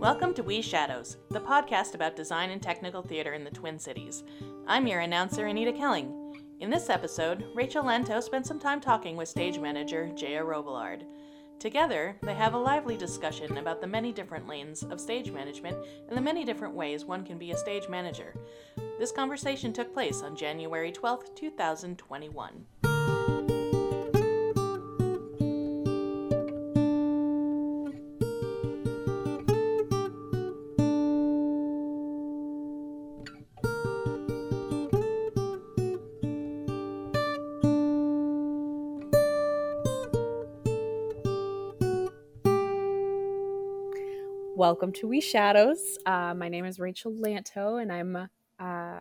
Welcome to We Shadows, the podcast about design and technical theater in the Twin Cities. I'm your announcer, Anita Kelling. In this episode, Rachel Lanto spent some time talking with stage manager Jaya Robillard. Together, they have a lively discussion about the many different lanes of stage management and the many different ways one can be a stage manager. This conversation took place on January 12, 2021. Welcome to We Shadows. My name is Rachel Lanto, and I'm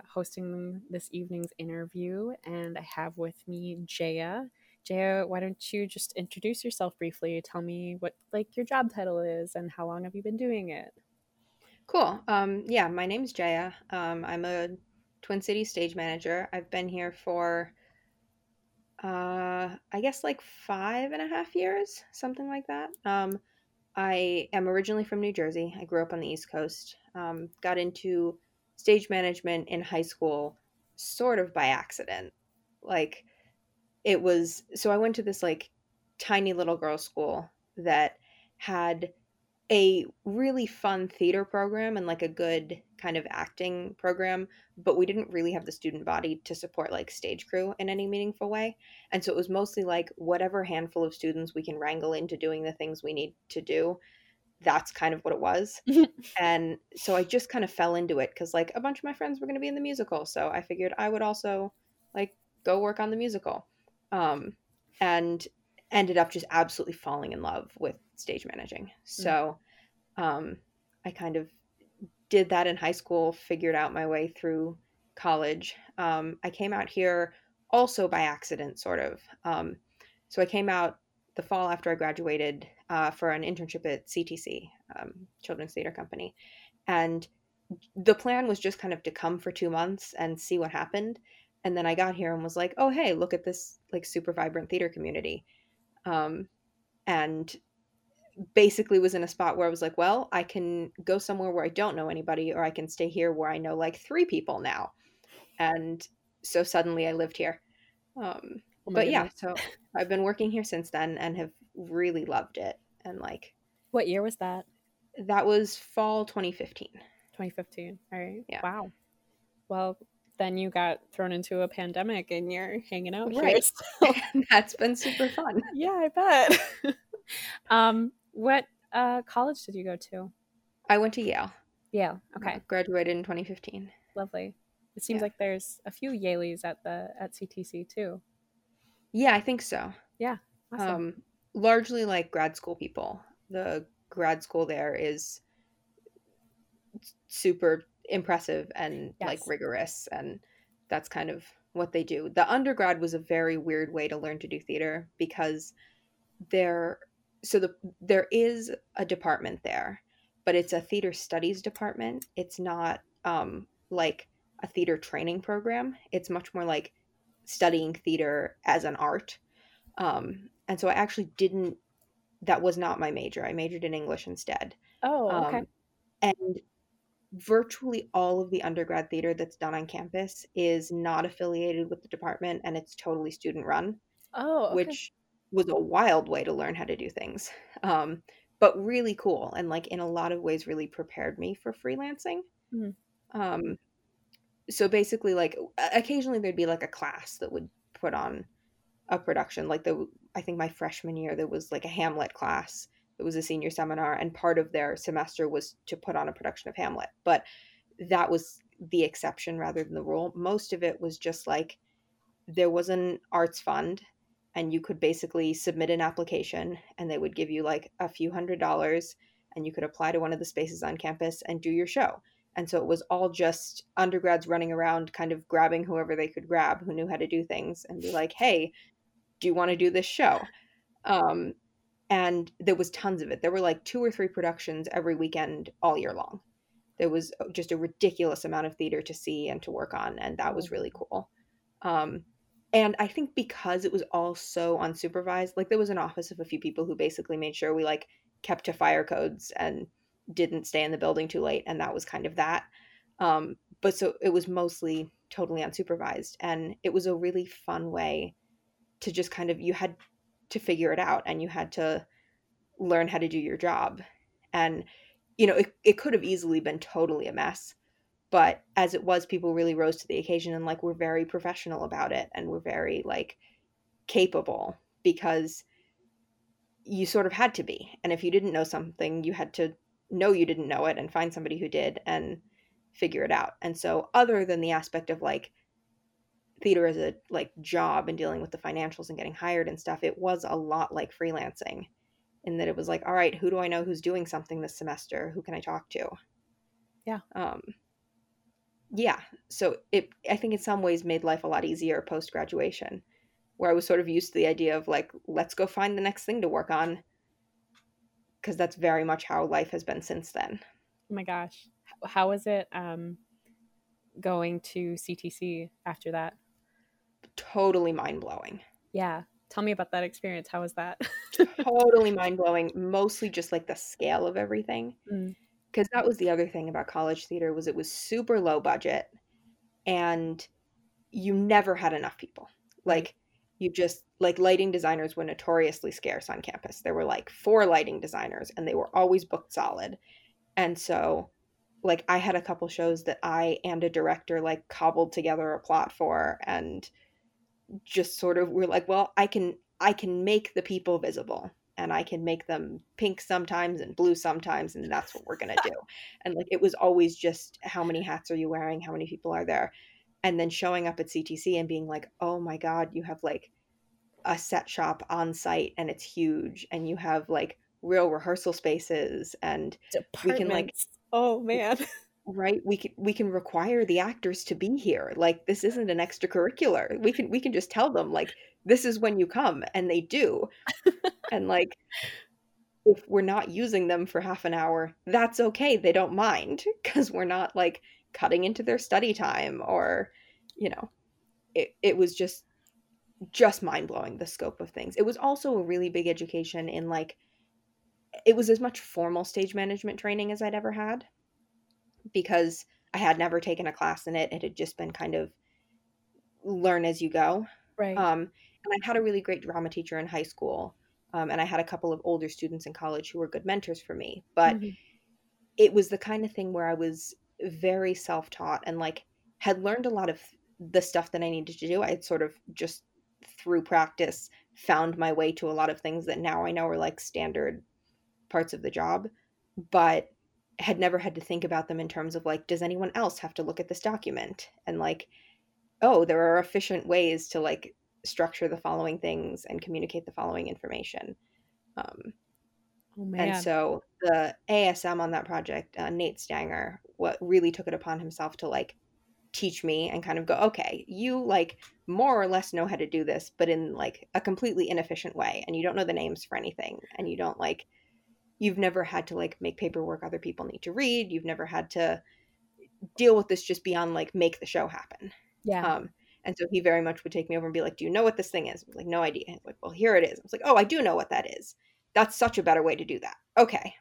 hosting this evening's interview. And I have with me Jaya. Jaya, why don't you just introduce yourself briefly? Tell me what your job title is, and how long have you been doing it? Cool. Yeah, my name's Jaya. I'm a Twin Cities stage manager. I've been here for, I guess, 5.5 years, something like that. I am originally from New Jersey. I grew up on the East Coast. Got into stage management in high school sort of by accident. I went to this tiny little girls' school that had a really fun theater program and a good kind of acting program, but we didn't really have the student body to support stage crew in any meaningful way. And so it was mostly whatever handful of students we can wrangle into doing the things we need to do. That's kind of what it was. And so I just kind of fell into it because a bunch of my friends were going to be in the musical. So I figured I would also go work on the musical, and ended up just absolutely falling in love with stage managing. So I kind of did that in high school, figured out my way through college. I came out here also by accident, sort of. So I came out the fall after I graduated for an internship at CTC, Children's Theater Company. And the plan was just kind of to come for 2 months and see what happened. And then I got here and was like, oh, hey, look at this super vibrant theater community. And basically was in a spot where I was like, well, I can go somewhere where I don't know anybody, or I can stay here where I know 3 people now. And so suddenly I lived here. Yeah, so I've been working here since then and have really loved it. And what year was that? That was fall 2015. 2015. All right. Yeah. Wow. Well, then you got thrown into a pandemic and you're hanging out here. So. That's been super fun. Yeah, I bet. What college did you go to? I went to Yale. Yale, okay. I graduated in 2015. Lovely. It seems like there's a few Yaleys at CTC too. Yeah, I think so. Yeah, awesome. Largely grad school people. The grad school there is super impressive and rigorous, and that's kind of what they do. The undergrad was a very weird way to learn to do theater because there is a department there, but it's a theater studies department. It's not a theater training program. It's much more studying theater as an art. And so I actually that was not my major. I majored in English instead. Oh, okay. And virtually all of the undergrad theater that's done on campus is not affiliated with the department, and it's totally student run. Oh, okay. Which was a wild way to learn how to do things, but really cool, and in a lot of ways really prepared me for freelancing. Mm-hmm. So basically occasionally there'd be a class that would put on a production. I think my freshman year there was a Hamlet class. It was a senior seminar, and part of their semester was to put on a production of Hamlet, but that was the exception rather than the rule. Most of it was just there was an arts fund, and you could basically submit an application and they would give you a few $100, and you could apply to one of the spaces on campus and do your show. And so it was all just undergrads running around kind of grabbing whoever they could grab who knew how to do things and be like, hey, do you want to do this show? And there was tons of it. There were 2 or 3 productions every weekend all year long. There was just a ridiculous amount of theater to see and to work on. And that was really cool. And I think because it was all so unsupervised, there was an office of a few people who basically made sure we kept to fire codes and didn't stay in the building too late, and that was kind of that. But so it was mostly totally unsupervised, and it was a really fun way to just kind of, you had to figure it out and you had to learn how to do your job. And, you know, it could have easily been totally a mess, but as it was, people really rose to the occasion and like, we're very professional about it, and we're very like capable, because you sort of had to be. And if you didn't know something, you had to know you didn't know it and find somebody who did and figure it out. And so other than the aspect of like theater as a like job and dealing with the financials and getting hired and stuff, it was a lot like freelancing, in that it was like, all right, who do I know who's doing something this semester? Who can I talk to? Yeah. Yeah. So I think in some ways made life a lot easier post-graduation, where I was sort of used to the idea of like, let's go find the next thing to work on, because that's very much how life has been since then. Oh my gosh. How was it going to CTC after that? Totally mind-blowing. Yeah. Tell me about that experience. How was that? Totally mind-blowing. Mostly just like the scale of everything. Because that was the other thing about college theater, was it was super low budget and you never had enough people. Like you just, like lighting designers were notoriously scarce on campus. There were like 4 lighting designers and they were always booked solid. And so like I had a couple shows that I and a director like cobbled together a plot for, and just sort of we're like, well, I can make the people visible, and I can make them pink sometimes and blue sometimes, and that's what we're gonna do. And like it was always just, how many hats are you wearing, how many people are there? And then showing up at CTC and being like, oh my god, you have like a set shop on site and it's huge, and you have like real rehearsal spaces and we can like, oh man. Right. We can require the actors to be here. Like this isn't an extracurricular. We can just tell them like, this is when you come, and they do. And like, if we're not using them for half an hour, that's okay. They don't mind, because we're not like cutting into their study time, or, you know, it was just mind blowing, the scope of things. It was also a really big education in like, it was as much formal stage management training as I'd ever had, because I had never taken a class in it. It had just been kind of learn as you go. Right. And I had a really great drama teacher in high school. And I had a couple of older students in college who were good mentors for me. But it was the kind of thing where I was very self-taught and like had learned a lot of the stuff that I needed to do. I had sort of just through practice found my way to a lot of things that now I know are like standard parts of the job, but had never had to think about them in terms of like, does anyone else have to look at this document? And like, oh, there are efficient ways to like structure the following things and communicate the following information. Oh, man. And so the ASM on that project, Nate Stanger, what really took it upon himself to like teach me and kind of go, okay, you like more or less know how to do this, but in like a completely inefficient way. And you don't know the names for anything. And you don't like, you've never had to like make paperwork other people need to read. You've never had to deal with this just beyond like make the show happen. Yeah. And so he very much would take me over and be like, do you know what this thing is? I was like, no idea. He's like, well, here it is. I was like, oh, I do know what that is. That's such a better way to do that. Okay.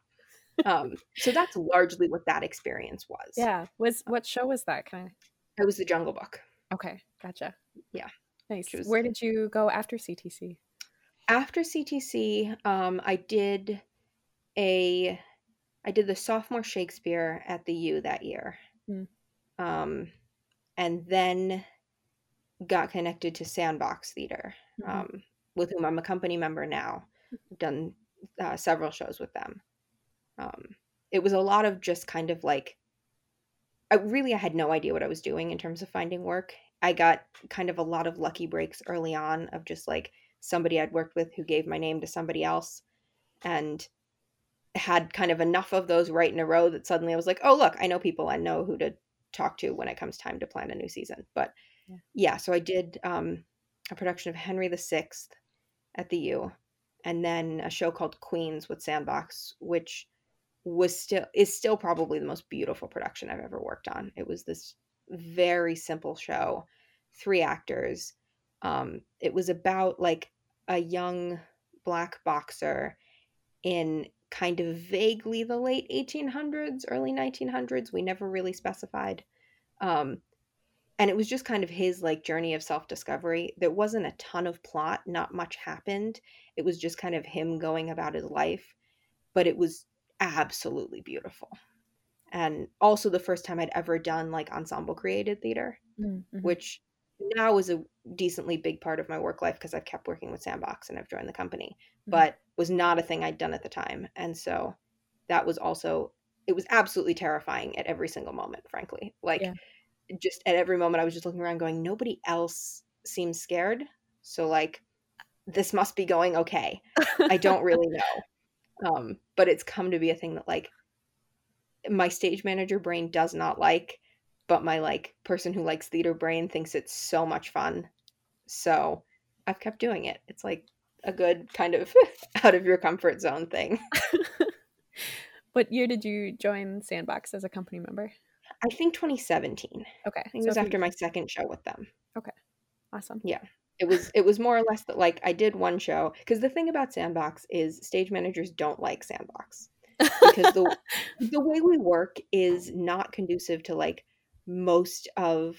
So that's largely what that experience was. Yeah. What show was that? It was The Jungle Book. Okay. Gotcha. Yeah. Nice. Where did you go after CTC? After CTC, I did the sophomore Shakespeare at the U that year. And then got connected to Sandbox Theater, with whom I'm a company member now. I've done several shows with them. It was a lot of just kind of like, I had no idea what I was doing in terms of finding work. I got kind of a lot of lucky breaks early on of just like somebody I'd worked with who gave my name to somebody else, and had kind of enough of those right in a row that suddenly I was like, oh, look, I know people, I know who to talk to when it comes time to plan a new season. But yeah, so I did a production of Henry the Sixth at the U, and then a show called Queens with Sandbox, which is still probably the most beautiful production I've ever worked on. It was this very simple show, 3 actors. It was about like a young Black boxer in kind of vaguely the late 1800s, early 1900s. We never really specified. And it was just kind of his like journey of self-discovery. There wasn't a ton of plot, not much happened. It was just kind of him going about his life, but it was absolutely beautiful. And also the first time I'd ever done like ensemble created theater, mm-hmm. which now is a decently big part of my work life because I've kept working with Sandbox and I've joined the company, mm-hmm. but was not a thing I'd done at the time. And so that was also, it was absolutely terrifying at every single moment, frankly. Like yeah. just at every moment I was just looking around going, nobody else seems scared. So like, this must be going okay. I don't really know. But it's come to be a thing that like, my stage manager brain does not like, but my like person who likes theater brain thinks it's so much fun. So I've kept doing it. It's like a good kind of out of your comfort zone thing. What year did you join Sandbox as a company member? I think 2017. Okay. I think it was after my second show with them. Okay. Awesome. Yeah. It was more or less that like I did one show, because the thing about Sandbox is stage managers don't like Sandbox. Because the way we work is not conducive to like most of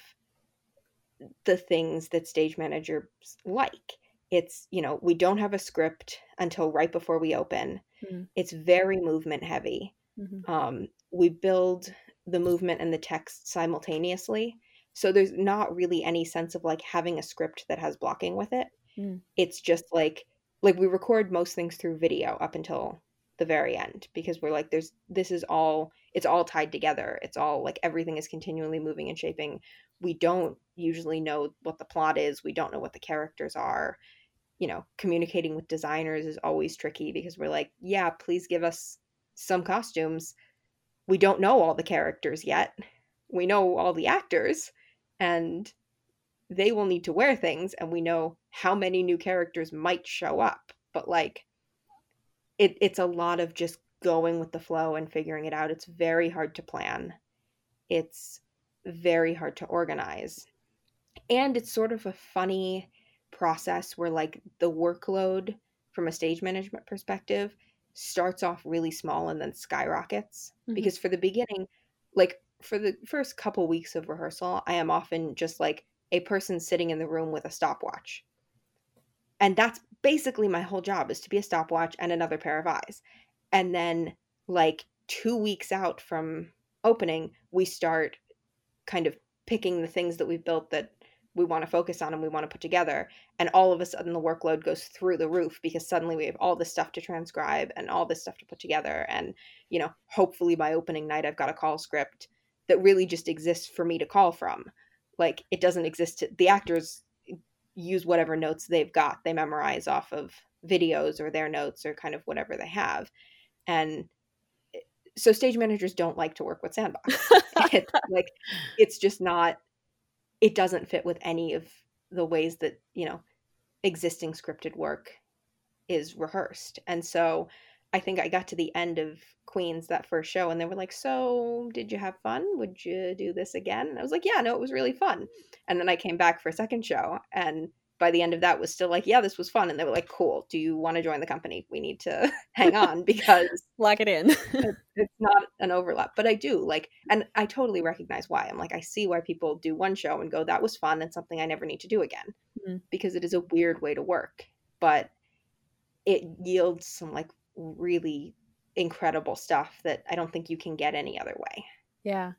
the things that stage managers like. It's, you know, we don't have a script until right before we open. Mm-hmm. It's very movement heavy. Mm-hmm. We build the movement and the text simultaneously. So there's not really any sense of like having a script that has blocking with it. Mm. It's just like we record most things through video up until the very end, because we're like, it's all tied together. It's all like everything is continually moving and shaping. We don't usually know what the plot is. We don't know what the characters are. You know, communicating with designers is always tricky because we're like, yeah, please give us some costumes. We don't know all the characters yet. We know all the actors and they will need to wear things, and we know how many new characters might show up, but like, It's a lot of just going with the flow and figuring it out. It's very hard to plan. It's very hard to organize. And it's sort of a funny process where like the workload from a stage management perspective starts off really small and then skyrockets. Mm-hmm. Because for the beginning, like for the first couple weeks of rehearsal, I am often just like a person sitting in the room with a stopwatch. And that's basically my whole job, is to be a stopwatch and another pair of eyes. And then like 2 weeks out from opening, we start kind of picking the things that we've built that we want to focus on and we want to put together. And all of a sudden the workload goes through the roof because suddenly we have all this stuff to transcribe and all this stuff to put together. And, you know, hopefully by opening night, I've got a call script that really just exists for me to call from. Like it doesn't exist. The actors use whatever notes they've got. They memorize off of videos or their notes or kind of whatever they have. And so stage managers don't like to work with Sandbox. It's just not, it doesn't fit with any of the ways that, you know, existing scripted work is rehearsed. And so I think I got to the end of Queens, that first show, and they were like, so did you have fun? Would you do this again? And I was like, yeah, no, it was really fun. And then I came back for a second show, and by the end of that was still like, yeah, this was fun. And they were like, cool, do you want to join the company? We need to hang on because lock it in. It's not an overlap. But I do like, and I totally recognize why. I'm like, I see why people do one show and go, that was fun and something I never need to do again. Mm-hmm. Because it is a weird way to work, but it yields some like really incredible stuff that I don't think you can get any other way. Yeah.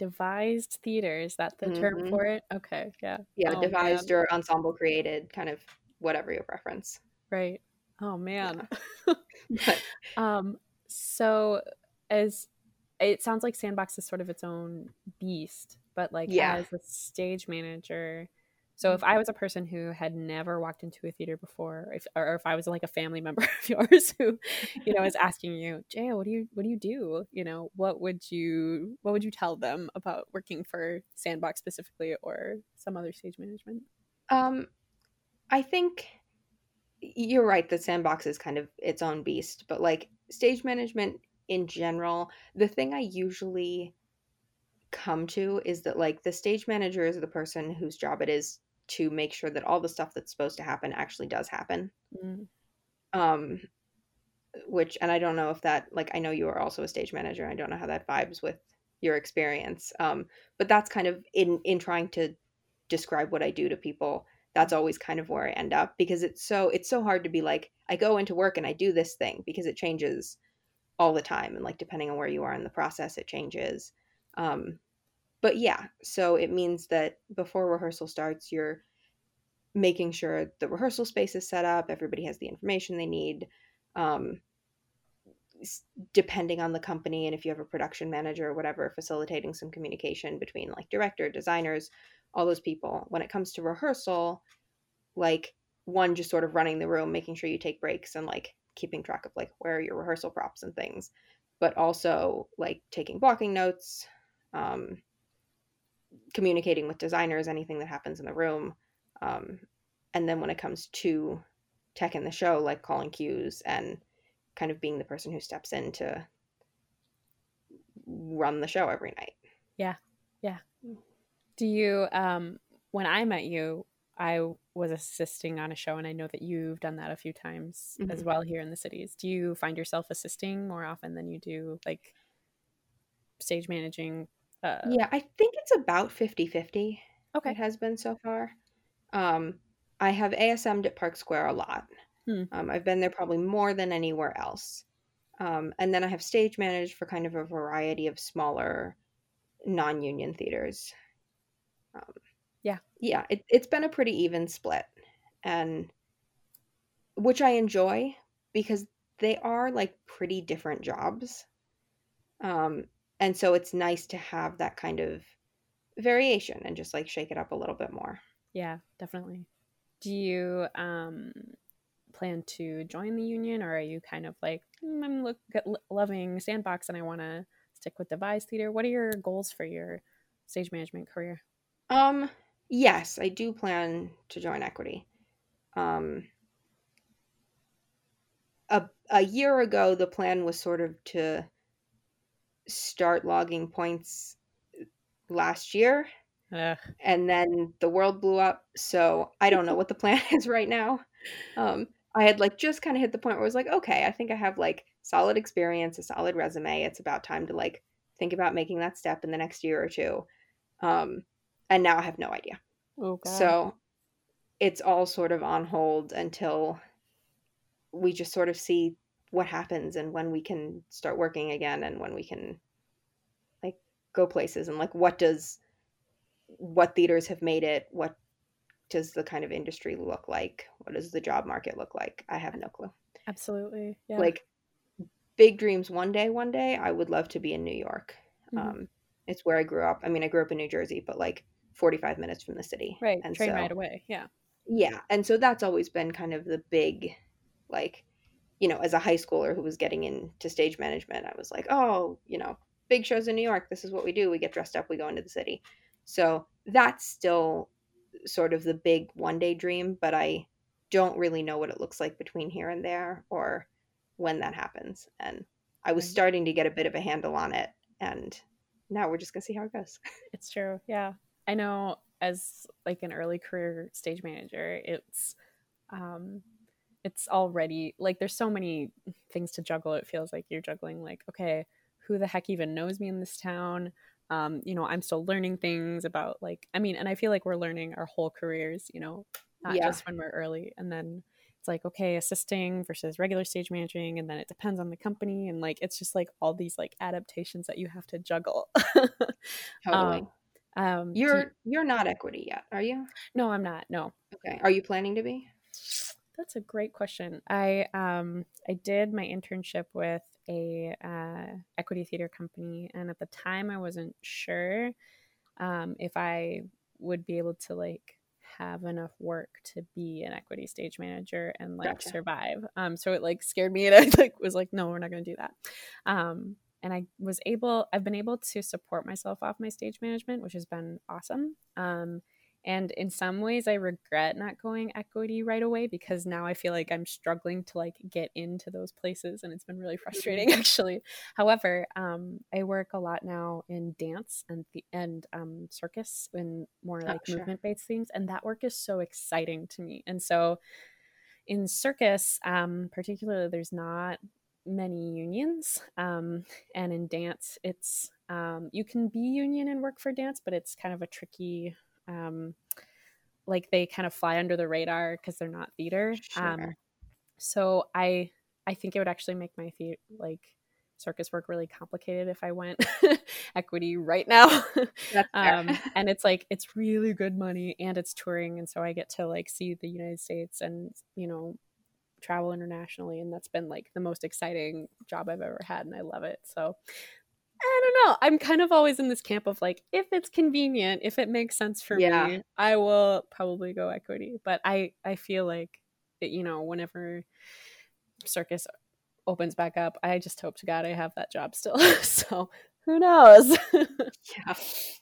Devised theater, is that the mm-hmm. term for it? Okay. Yeah. Yeah. Oh, devised man. Or ensemble created, kind of whatever your preference. Right. Oh man. Yeah. But, so as it sounds like Sandbox is sort of its own beast, but like yeah. as a stage manager, so if I was a person who had never walked into a theater before, or if I was like a family member of yours who, you know, is asking you, Jaya, what do you do? You know, what would you tell them about working for Sandbox specifically or some other stage management? I think you're right that Sandbox is kind of its own beast, but like stage management in general, the thing I usually come to is that like the stage manager is the person whose job it is to make sure that all the stuff that's supposed to happen actually does happen. Mm. which, and I don't know if that, like, I know you are also a stage manager. I don't know how that vibes with your experience. But that's kind of in trying to describe what I do to people. That's always kind of where I end up, because it's so hard to be like, I go into work and I do this thing, because it changes all the time. And like, depending on where you are in the process, it changes. But yeah, so it means that before rehearsal starts, you're making sure the rehearsal space is set up. Everybody has the information they need. Depending on the company, and if you have a production manager or whatever, facilitating some communication between like director, designers, all those people. When it comes to rehearsal, like one, just sort of running the room, making sure you take breaks and like keeping track of like where are your rehearsal props and things, but also like taking blocking notes, communicating with designers, anything that happens in the room. And then when it comes to tech in the show, like calling cues and kind of being the person who steps in to run the show every night. Yeah. Yeah. Do you, when I met you, I was assisting on a show, and I know that you've done that a few times mm-hmm. as well here in the cities. Do you find yourself assisting more often than you do like stage managing? Yeah, I think it's about 50-50. Okay. It has been so far. I have ASM'd at Park Square a lot. I've been there probably more than anywhere else. And then I have stage managed for kind of a variety of smaller non-union theaters. Yeah, it's been a pretty even split, and which I enjoy, because they are like pretty different jobs. And so it's nice to have that kind of variation and just like shake it up a little bit more. Yeah, definitely. Do you, plan to join the union, or are you kind of like I'm loving Sandbox and I want to stick with Devise Theater? What are your goals for your stage management career? Yes, I do plan to join Equity. A year ago, the plan was sort of to start logging points last year, and then the world blew up. So I don't know what the plan is right now. I had like just kind of hit the point where I was like, okay, I think I have like solid experience, a solid resume. It's about time to like think about making that step in the next year or two. And now I have no idea. Okay. So it's all sort of on hold until we just sort of see what happens and when we can start working again and when we can like go places and like what theaters have made it, what does the kind of industry look like? What does the job market look like? I have no clue. Absolutely. Yeah. Like big dreams. One day I would love to be in New York. Mm-hmm. It's where I grew up. I mean, I grew up in New Jersey, but like 45 minutes from the city. Right. And train right away. Yeah. Yeah. And so that's always been kind of the big, like, you know, as a high schooler who was getting into stage management, I was like, oh, you know, big shows in New York. This is what we do. We get dressed up. We go into the city. So that's still sort of the big one day dream, but I don't really know what it looks like between here and there or when that happens. And I was starting to get a bit of a handle on it, and now we're just gonna see how it goes. It's true. Yeah. I know as like an early career stage manager, it's already like there's so many things to juggle. It feels like you're juggling like, okay, who the heck even knows me in this town? You know, I'm still learning things about like, I mean, and I feel like we're learning our whole careers, you know, not just when we're early. And then it's like, okay, assisting versus regular stage managing. And then it depends on the company. And like, it's just like all these like adaptations that you have to juggle. Totally. You're not Equity yet, are you? No, I'm not. No. Okay. Are you planning to be? That's a great question. I did my internship with a Equity Theater Company, and at the time I wasn't sure if I would be able to like have enough work to be an Equity stage manager and like survive. So it like scared me, and I like was like, no, we're not going to do that. And I've been able to support myself off my stage management, which has been awesome. And in some ways I regret not going Equity right away, because now I feel like I'm struggling to like get into those places, and it's been really frustrating actually. However, I work a lot now in dance and circus and more like movement-based themes, and that work is so exciting to me. And so in circus, particularly, there's not many unions. And in dance, it's you can be union and work for dance, but it's kind of a tricky, like they kind of fly under the radar because they're not theater. Sure. So I think it would actually make my circus work really complicated if I went equity right now. That's and it's like, it's really good money and it's touring. And so I get to like see the United States and, you know, travel internationally. And that's been like the most exciting job I've ever had. And I love it. So I don't know. I'm kind of always in this camp of like, if it's convenient, if it makes sense for me, I will probably go equity. But I feel like that, you know, whenever circus opens back up, I just hope to God I have that job still. So who knows?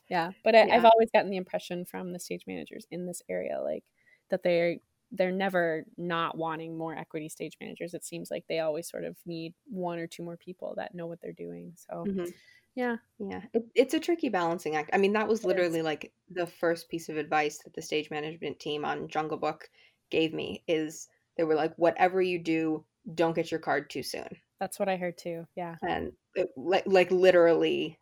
Yeah. But I've always gotten the impression from the stage managers in this area, like that they're never not wanting more equity stage managers. It seems like they always sort of need one or two more people that know what they're doing. So yeah. It's a tricky balancing act. I mean, that was literally like the first piece of advice that the stage management team on Jungle Book gave me is they were like, whatever you do, don't get your card too soon. That's what I heard too. Yeah. And it, like literally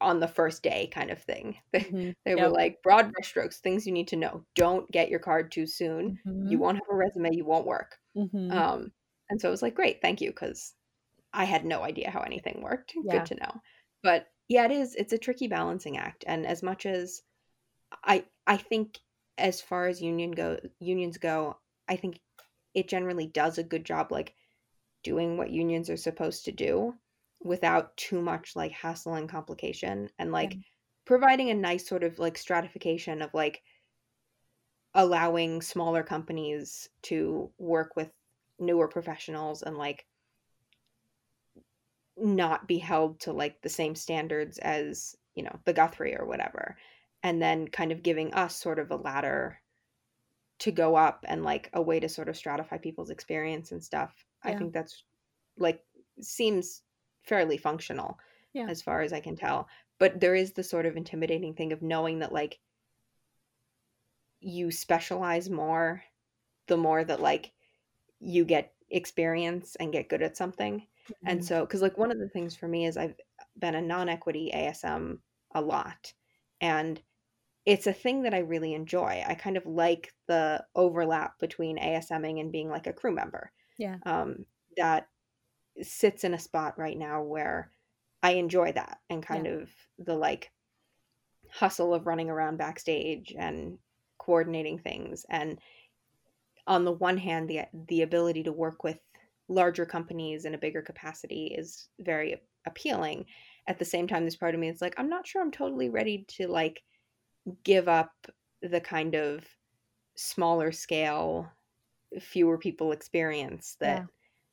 on the first day kind of thing. They were like, broad brushstrokes, things you need to know. Don't get your card too soon. You won't have a resume. You won't work. And so I was like, great, thank you. Cause I had no idea how anything worked. Yeah. Good to know. But yeah, it's a tricky balancing act. And as much as I think as far as unions go, I think it generally does a good job, like doing what unions are supposed to do without too much like hassle and complication and like providing a nice sort of like stratification of like allowing smaller companies to work with newer professionals and like not be held to like the same standards as, you know, the Guthrie or whatever. And then kind of giving us sort of a ladder to go up and like a way to sort of stratify people's experience and stuff. Yeah. I think that's like seems fairly functional as far as I can tell, but there is the sort of intimidating thing of knowing that like you specialize more, the more that like you get experience and get good at something. And so, cause like one of the things for me is I've been a non-equity ASM a lot, and it's a thing that I really enjoy. I kind of like the overlap between ASMing and being like a crew member. That sits in a spot right now where I enjoy that and kind of the like hustle of running around backstage and coordinating things. And on the one hand, the ability to work with larger companies in a bigger capacity is very appealing. At the same time, there's part of me that's like, I'm not sure I'm totally ready to like give up the kind of smaller scale, fewer people experience that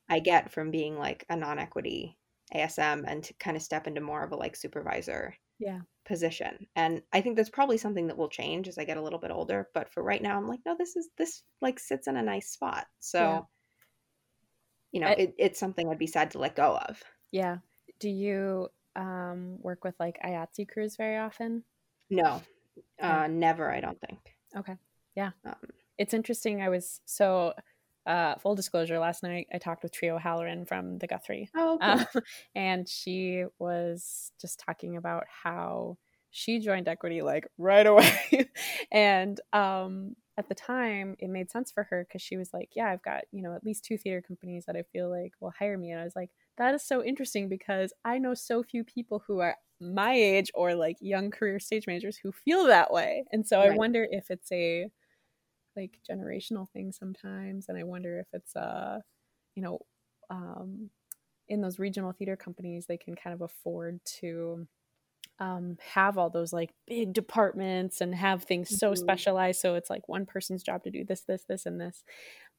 I get from being like a non-equity ASM and to kind of step into more of a like supervisor position. And I think that's probably something that will change as I get a little bit older. But for right now, I'm like, no, this like sits in a nice spot. So, you know, it's something I'd be sad to let go of. Yeah. Do you work with like IATSE crews very often? No. Never, I don't think. Okay. Yeah. It's interesting. I was full disclosure, last night I talked with Trio Halloran from the Guthrie. Oh, cool. And she was just talking about how she joined equity like right away. And at the time it made sense for her because she was like, yeah, I've got, you know, at least 2 theater companies that I feel like will hire me. And I was like, that is so interesting because I know so few people who are my age or like young career stage managers who feel that way. And so I wonder if it's a like generational thing sometimes. And I wonder if it's you know, in those regional theater companies, they can kind of afford to have all those like big departments and have things so specialized. So it's like one person's job to do this, this, this, and this.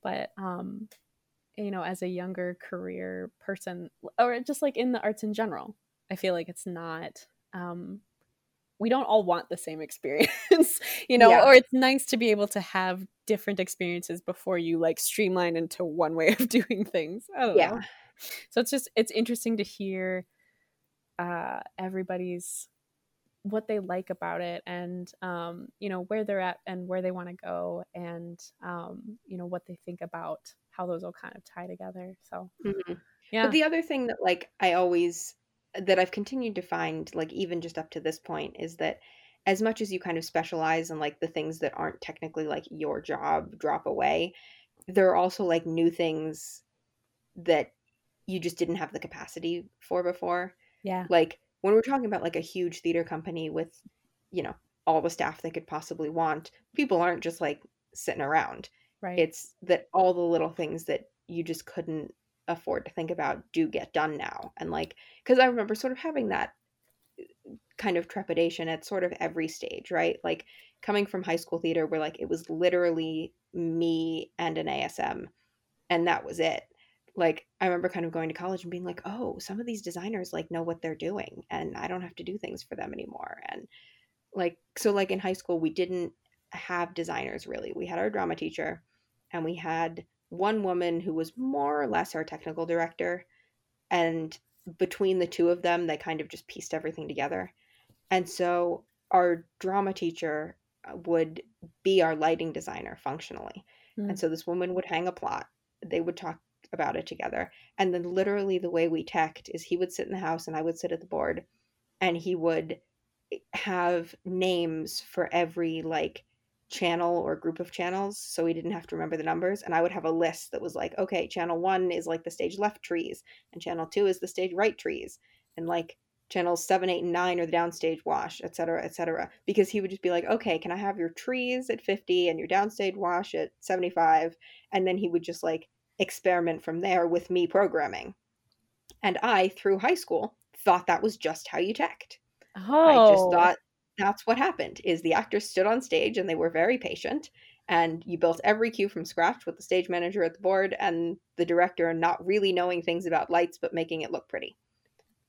But you know, as a younger career person or just like in the arts in general, I feel like it's not, we don't all want the same experience, you know, or it's nice to be able to have different experiences before you like streamline into one way of doing things. I don't know. So it's just, it's interesting to hear everybody's, what they like about it and, you know, where they're at and where they want to go and, you know, what they think about how those all kind of tie together. So Yeah. But the other thing that like I always, that I've continued to find, like even just up to this point, is that as much as you kind of specialize in like the things that aren't technically like your job drop away, there are also like new things that you just didn't have the capacity for before. Yeah. Like when we're talking about like a huge theater company with, you know, all the staff they could possibly want, people aren't just like sitting around. Right. It's that all the little things that you just couldn't afford to think about do get done now. And like, because I remember sort of having that kind of trepidation at sort of every stage, right? Like coming from high school theater where like it was literally me and an ASM and that was it. Like I remember kind of going to college and being like, oh, some of these designers like know what they're doing and I don't have to do things for them anymore. And like, so like in high school, we didn't have designers really. We had our drama teacher and we had one woman who was more or less our technical director, and between the two of them they kind of just pieced everything together. And so our drama teacher would be our lighting designer functionally. And so this woman would hang a plot, they would talk about it together, and then literally the way we teched is he would sit in the house and I would sit at the board, and he would have names for every like channel or group of channels, so we didn't have to remember the numbers. And I would have a list that was like, okay, channel 1 is like the stage left trees, and channel 2 is the stage right trees, and like channels 7, 8, and 9 are the downstage wash, et cetera, because he would just be like, okay, can I have your trees at 50 and your downstage wash at 75? And then he would just like experiment from there with me programming. And I, through high school, thought that was just how you teched. Oh. I just thought that's what happened, is the actors stood on stage and they were very patient and you built every cue from scratch with the stage manager at the board and the director not really knowing things about lights but making it look pretty.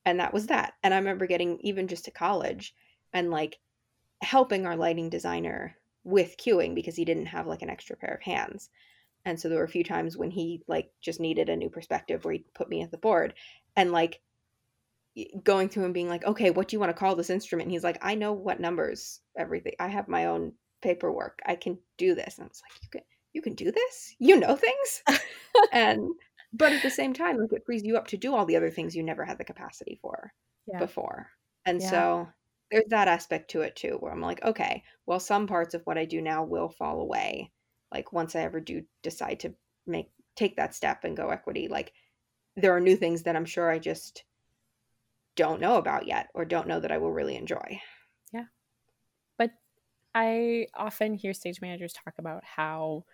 And that was that. And I remember getting even just to college and like helping our lighting designer with cueing because he didn't have like an extra pair of hands. And so there were a few times when he like just needed a new perspective where he put me at the board and like going through and being like, okay, what do you want to call this instrument? And he's like, I know what numbers, everything. I have my own paperwork. I can do this. And I was like, you can do this? You know things? But at the same time, like it frees you up to do all the other things you never had the capacity for before. And so there's that aspect to it too, where I'm like, okay, well, some parts of what I do now will fall away. Like once I ever do decide to take that step and go equity, like there are new things that I'm sure I just don't know about yet or don't know that I will really enjoy. Yeah. But I often hear stage managers talk about how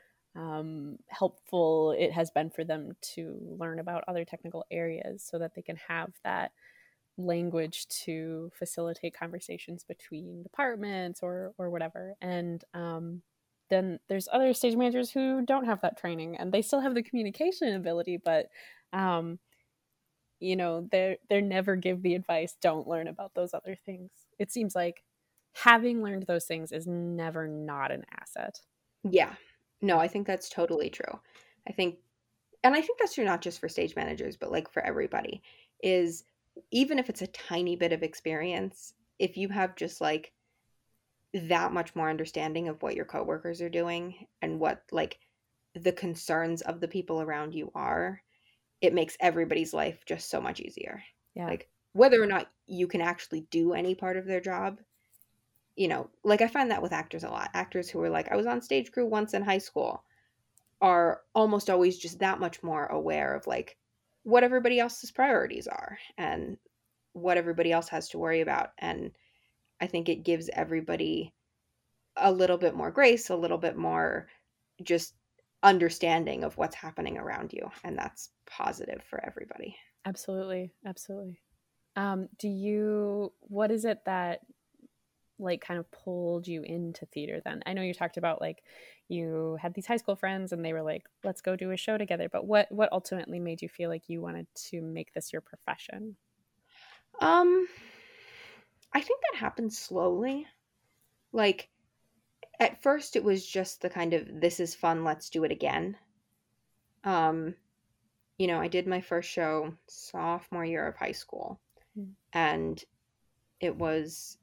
helpful it has been for them to learn about other technical areas so that they can have that language to facilitate conversations between departments or whatever. And then there's other stage managers who don't have that training and they still have the communication ability, but you know, they're never give the advice, don't learn about those other things. It seems like having learned those things is never not an asset. Yeah. No, I think that's totally true. I think that's true not just for stage managers, but like for everybody, is even if it's a tiny bit of experience, if you have just like that much more understanding of what your coworkers are doing and what like the concerns of the people around you are, it makes everybody's life just so much easier. Yeah. Like whether or not you can actually do any part of their job, you know, like I find that with actors a lot. Actors who are like, I was on stage crew once in high school, are almost always just that much more aware of like what everybody else's priorities are and what everybody else has to worry about. And I think it gives everybody a little bit more grace, a little bit more just understanding of what's happening around you, and that's positive for everybody. Absolutely. What is it that like kind of pulled you into theater then? I know you talked about like you had these high school friends and they were like, let's go do a show together, but what ultimately made you feel like you wanted to make this your profession? I think that happened slowly. Like at first it was just the kind of, this is fun, let's do it again. You know, I did my first show sophomore year of high school, and it was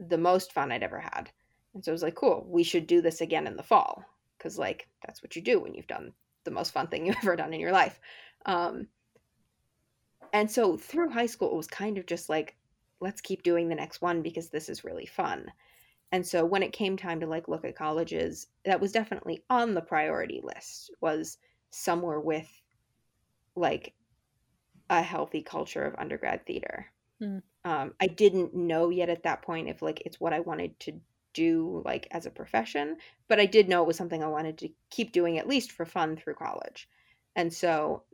the most fun I'd ever had. And so I was like, cool, we should do this again in the fall, because like that's what you do when you've done the most fun thing you've ever done in your life. And so through high school, it was kind of just like, let's keep doing the next one because this is really fun. And so when it came time to like look at colleges, that was definitely on the priority list, was somewhere with like a healthy culture of undergrad theater. Mm. I didn't know yet at that point if like it's what I wanted to do like as a profession, but I did know it was something I wanted to keep doing at least for fun through college. And so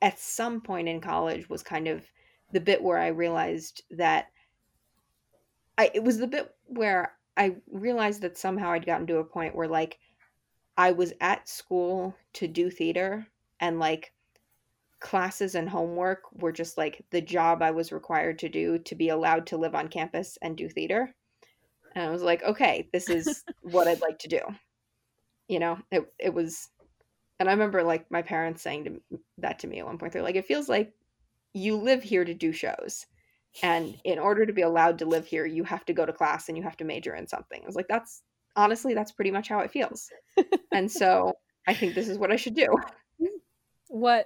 at some point in college was kind of the bit where I realized that it was the bit where I realized that somehow I'd gotten to a point where like I was at school to do theater, and like classes and homework were just like the job I was required to do to be allowed to live on campus and do theater. And I was like, okay, this is what I'd like to do. You know, it was, and I remember like my parents saying that to me at one point. They're like, it feels like you live here to do shows. And in order to be allowed to live here, you have to go to class and you have to major in something. I was like, that's pretty much how it feels. And so I think this is what I should do.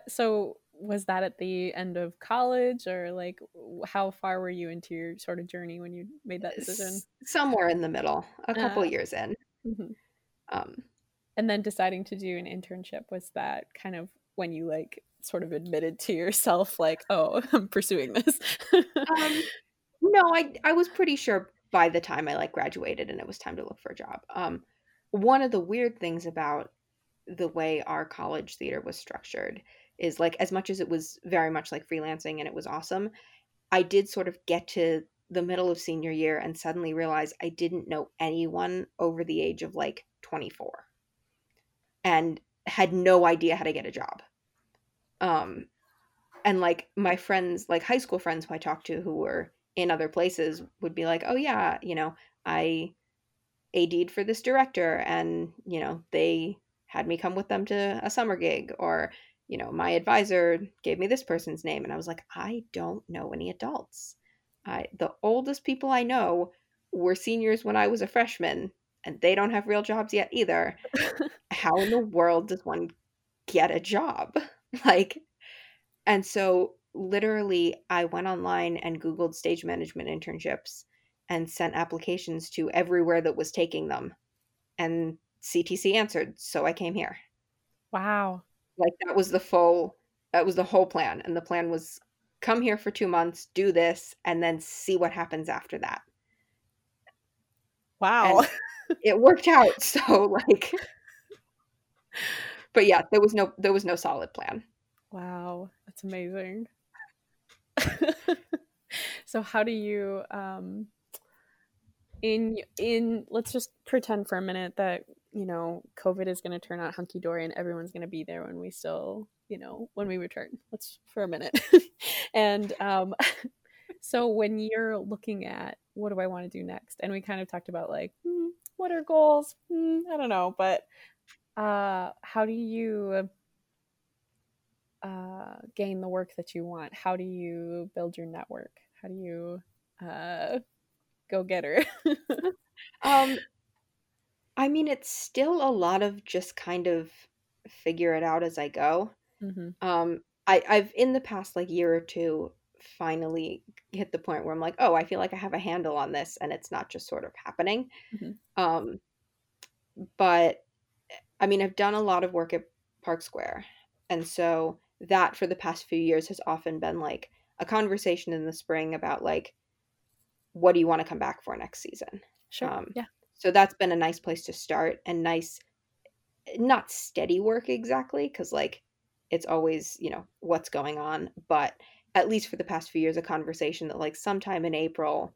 So was that at the end of college, or like how far were you into your sort of journey when you made that decision? Somewhere in the middle, a couple years in. Mm-hmm. And then deciding to do an internship, was that kind of when you like sort of admitted to yourself like, oh, I'm pursuing this? No, I was pretty sure by the time I like graduated and it was time to look for a job. One of the weird things about the way our college theater was structured is like, as much as it was very much like freelancing and it was awesome, I did sort of get to the middle of senior year and suddenly realize I didn't know anyone over the age of like 24 and had no idea how to get a job. And like my friends, like high school friends who I talked to who were in other places would be like, oh yeah, you know, I AD'd for this director and, you know, they had me come with them to a summer gig, or, you know, my advisor gave me this person's name. And I was like, I don't know any adults. The oldest people I know were seniors when I was a freshman, and they don't have real jobs yet either. How in the world does one get a job? Like, and so literally I went online and Googled stage management internships and sent applications to everywhere that was taking them, and CTC answered. So I came here. Wow. Like that was the whole plan. And the plan was come here for 2 months, do this, and then see what happens after that. Wow. It worked out. So like, but yeah, there was no solid plan. Wow. That's amazing. So how do you, let's just pretend for a minute that, you know, COVID is going to turn out hunky-dory and everyone's going to be there when we still, you know, when we return, for a minute. And so when you're looking at what do I want to do next? And we kind of talked about like, what are goals? I don't know. But how do you gain the work that you want? How do you build your network? How do you go get her? I mean, it's still a lot of just kind of figure it out as I go. Mm-hmm. I've in the past like year or two finally hit the point where I'm like, oh, I feel like I have a handle on this and it's not just sort of happening. Mm-hmm. But I mean, I've done a lot of work at Park Square. And so that for the past few years has often been like a conversation in the spring about like, what do you want to come back for next season? Sure. Yeah. So that's been a nice place to start, and nice, not steady work exactly, because like it's always, you know, what's going on. But at least for the past few years, a conversation that like sometime in April,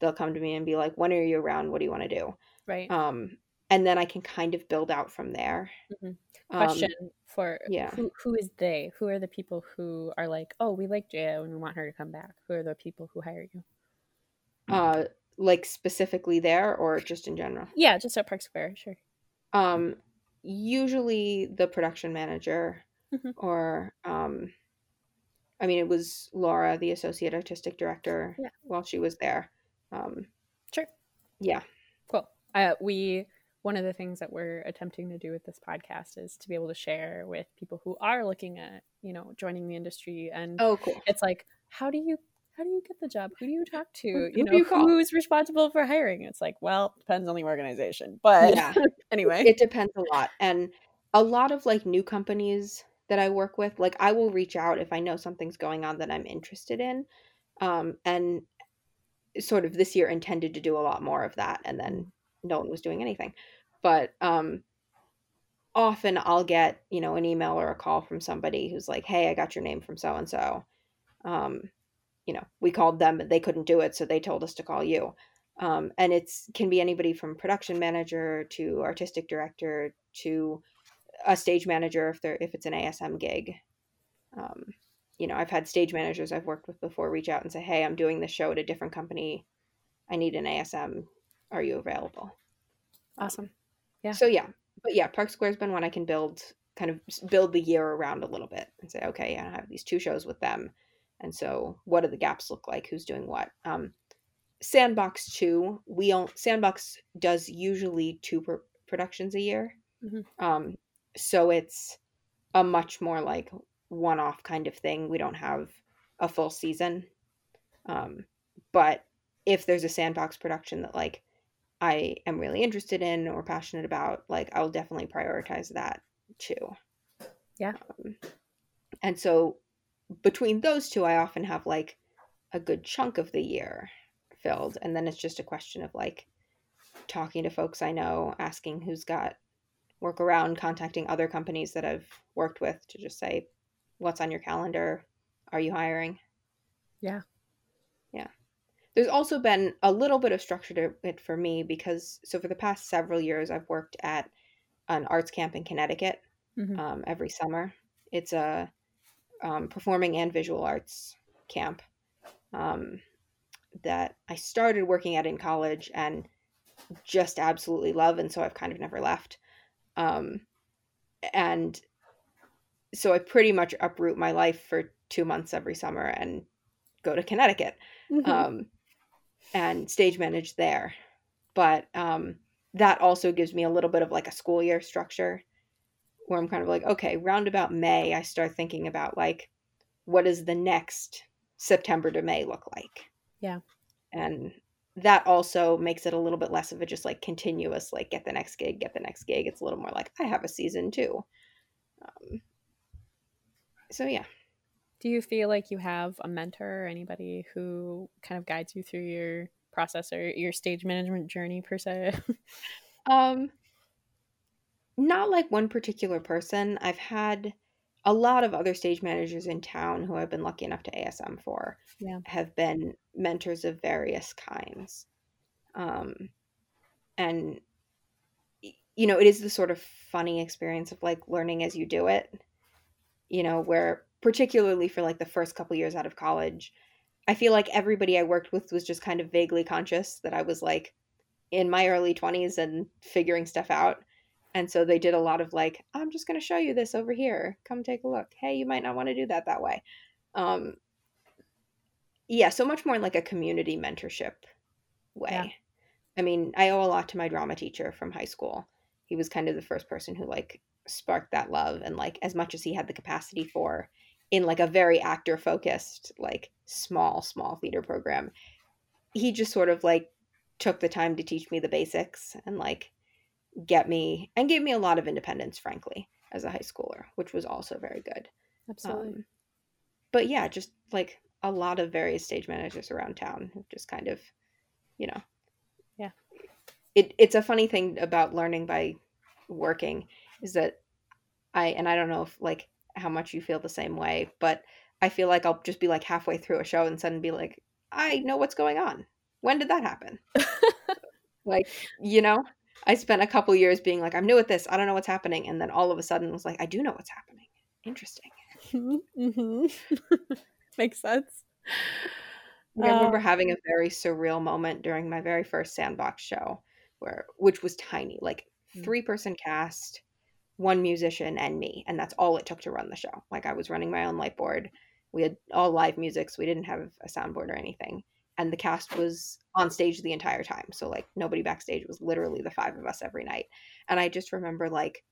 they'll come to me and be like, when are you around? What do you want to do? Right. And then I can kind of build out from there. Mm-hmm. Question for who is they? Who are the people who are like, oh, we like Jaya and we want her to come back? Who are the people who hire you? Like specifically there or just in general? Yeah, just at Park Square, sure. Usually the production manager, mm-hmm. or I mean, it was Laura, the associate artistic director, while she was there. Sure. Yeah. Cool. One of the things that we're attempting to do with this podcast is to be able to share with people who are looking at, you know, joining the industry. And oh, cool. It's like, how do you get the job? Who do you talk to? Who's responsible for hiring? It's like, well, depends on the organization. But yeah. Anyway, it depends a lot. And a lot of like new companies that I work with, like I will reach out if I know something's going on that I'm interested in. And sort of this year intended to do a lot more of that. And then no one was doing anything. But often I'll get, you know, an email or a call from somebody who's like, hey, I got your name from so-and-so. You know, we called them, but they couldn't do it. So they told us to call you. And can be anybody from production manager to artistic director to a stage manager if it's an ASM gig. You know, I've had stage managers I've worked with before reach out and say, hey, I'm doing this show at a different company. I need an ASM. Are you available? Awesome. Yeah. So yeah, but yeah, Park Square has been one I can build the year around a little bit and say, okay, I have these two shows with them. And so what do the gaps look like? Who's doing what? Sandbox too. Sandbox does usually two productions a year. Mm-hmm. So it's a much more like one-off kind of thing. We don't have a full season. But if there's a Sandbox production that like I am really interested in or passionate about, like I'll definitely prioritize that too. Yeah. And so between those two, I often have like a good chunk of the year filled. And then it's just a question of like talking to folks I know, asking who's got work around, contacting other companies that I've worked with to just say, what's on your calendar? Are you hiring? Yeah. Yeah. There's also been a little bit of structure to it for me because, so for the past several years, I've worked at an arts camp in Connecticut every summer. It's a performing and visual arts camp that I started working at in college and just absolutely love. And so I've kind of never left. And so I pretty much uproot my life for 2 months every summer and go to Connecticut and stage manage there. But that also gives me a little bit of like a school year structure where I'm kind of like, okay, roundabout May, I start thinking about like, what does the next September to May look like? Yeah. And that also makes it a little bit less of a just like continuous, like get the next gig, get the next gig. It's a little more like I have a season too. So yeah. Do you feel like you have a mentor or anybody who kind of guides you through your process or your stage management journey per se? Not like one particular person. I've had a lot of other stage managers in town who I've been lucky enough to ASM for have been mentors of various kinds. And, you know, it is the sort of funny experience of like learning as you do it, you know, where particularly for like the first couple years out of college, I feel like everybody I worked with was just kind of vaguely conscious that I was like in my early 20s and figuring stuff out. And so they did a lot of like, I'm just going to show you this over here. Come take a look. Hey, you might not want to do that way. Yeah, so much more like a community mentorship way. Yeah. I mean, I owe a lot to my drama teacher from high school. He was kind of the first person who like sparked that love. And like as much as he had the capacity for in like a very actor focused, like small theater program, he just sort of like took the time to teach me the basics and like get me and gave me a lot of independence, frankly, as a high schooler, which was also very good. Absolutely. But yeah, just like a lot of various stage managers around town who just kind of, you know, yeah, it's a funny thing about learning by working is that I don't know if like how much you feel the same way, but I feel like I'll just be like halfway through a show and suddenly be like, I know what's going on. When did that happen? Like, you know, I spent a couple years being like, I'm new at this. I don't know what's happening. And then all of a sudden was like, I do know what's happening. Interesting. Makes sense. I remember having a very surreal moment during my very first Sandbox show, which was tiny, like 3-person cast, 1 musician and me. And that's all it took to run the show. Like I was running my own light board. We had all live music, so we didn't have a soundboard or anything. And the cast was on stage the entire time. So like nobody backstage. It was literally the 5 of us every night. And I just remember like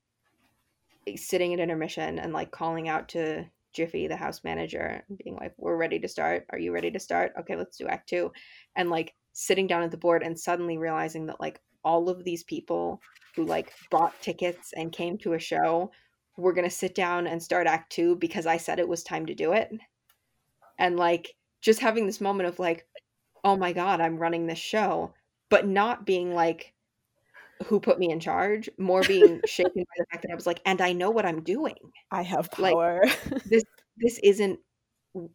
sitting at intermission and like calling out to Jiffy, the house manager, and being like, we're ready to start. Are you ready to start? Okay, let's do act two. And like sitting down at the board and suddenly realizing that like all of these people who like bought tickets and came to a show were going to sit down and start act two because I said it was time to do it. And like just having this moment of like, oh my God, I'm running this show, but not being like, who put me in charge, more being shaken by the fact that I was like, and I know what I'm doing. I have power. Like,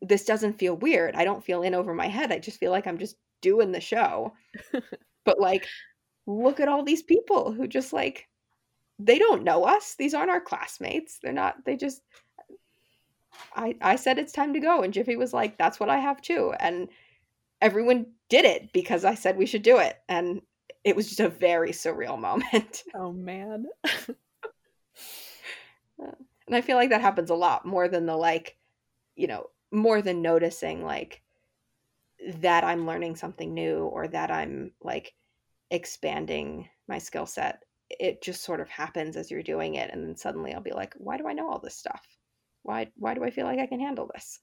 this doesn't feel weird. I don't feel in over my head. I just feel like I'm just doing the show. But like, look at all these people who just like, they don't know us. These aren't our classmates. They're not, they just, I said it's time to go. And Jiffy was like, that's what I have too. And everyone did it because I said we should do it. And it was just a very surreal moment. Oh, man. And I feel like that happens a lot more than the like, you know, more than noticing like that I'm learning something new or that I'm like expanding my skill set. It just sort of happens as you're doing it. And then suddenly I'll be like, why do I know all this stuff? Why do I feel like I can handle this?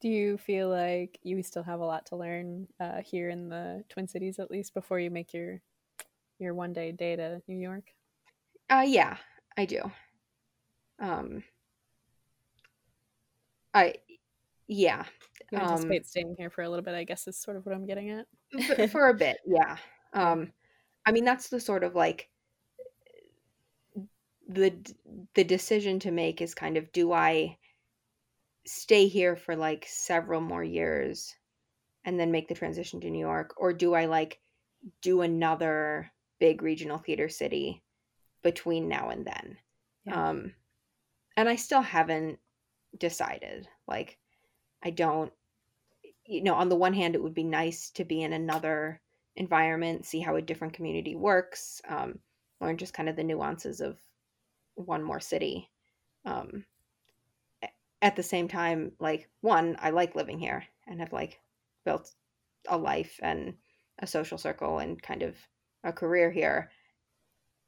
Do you feel like you still have a lot to learn here in the Twin Cities, at least, before you make your one-day day to New York? Yeah, I do. You anticipate staying here for a little bit, I guess, is sort of what I'm getting at. For a bit, yeah. I mean, that's the sort of, like, the decision to make is kind of, do I stay here for like several more years and then make the transition to New York, or do I like do another big regional theater city between now and then? Yeah. And I still haven't decided. Like, I don't, you know, on the one hand, it would be nice to be in another environment, see how a different community works, learn just kind of the nuances of one more city. At the same time, like, one, I like living here and have like built a life and a social circle and kind of a career here.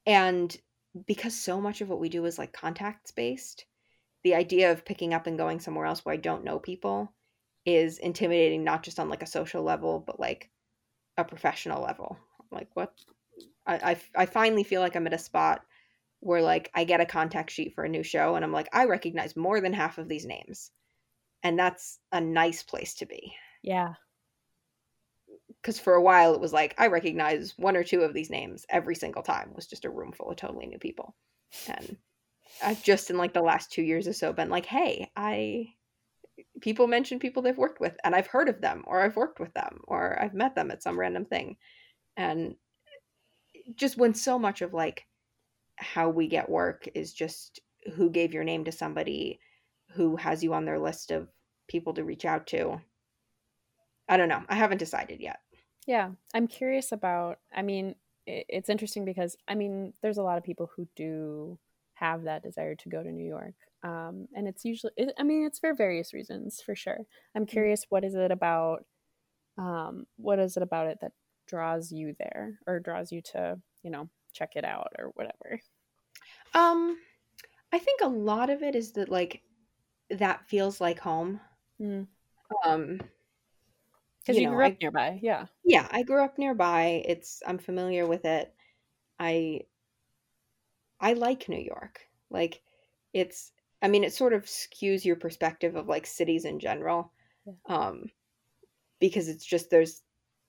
And because so much of what we do is like contacts based, the idea of picking up and going somewhere else where I don't know people is intimidating, not just on like a social level, but like a professional level. I'm like, what? I finally feel like I'm at a spot where like I get a contact sheet for a new show and I'm like, I recognize more than half of these names. And that's a nice place to be. Yeah. Because for a while it was like, I recognize one or two of these names every single time. It was just a room full of totally new people. And I've just in like the last 2 years or so been like, hey, people mention people they've worked with and I've heard of them or I've worked with them or I've met them at some random thing. And just when so much of like how we get work is just who gave your name to somebody who has you on their list of people to reach out to. I don't know. I haven't decided yet. Yeah. I'm curious about, I mean, it's interesting because, I mean, there's a lot of people who do have that desire to go to New York. And it's usually, I mean, it's for various reasons for sure. I'm curious, what is it about it that draws you there or draws you to, you know, check it out or whatever? I think a lot of it is that like that feels like home. Because you grew up nearby. Yeah I grew up nearby. I'm familiar with it. I like New York. Like, it's, I mean, it sort of skews your perspective of like cities in general. Yeah. Because it's just, there's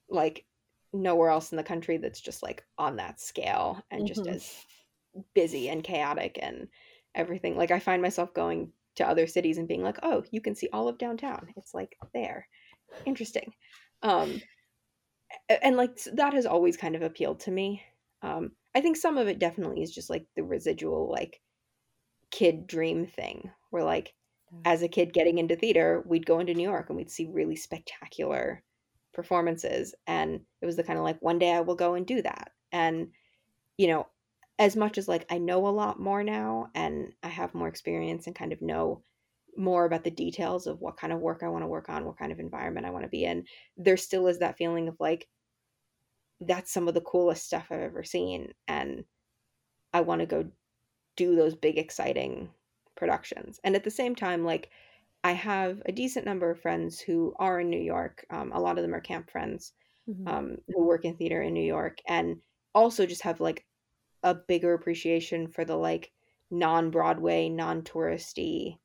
like nowhere else in the country that's just like on that scale and just as busy and chaotic and everything. Like, I find myself going to other cities and being like, oh, you can see all of downtown. It's like there. Interesting. And like that has always kind of appealed to me. I think some of it definitely is just like the residual like kid dream thing where like as a kid getting into theater, we'd go into New York and we'd see really spectacular performances, and it was the kind of like, one day I will go and do that. And, you know, as much as like I know a lot more now and I have more experience and kind of know more about the details of what kind of work I want to work on, what kind of environment I want to be in, there still is that feeling of like, that's some of the coolest stuff I've ever seen and I want to go do those big, exciting productions. And at the same time, like, I have a decent number of friends who are in New York. A lot of them are camp friends, mm-hmm. Who work in theater in New York, and also just have like a bigger appreciation for the like non-Broadway, non-touristy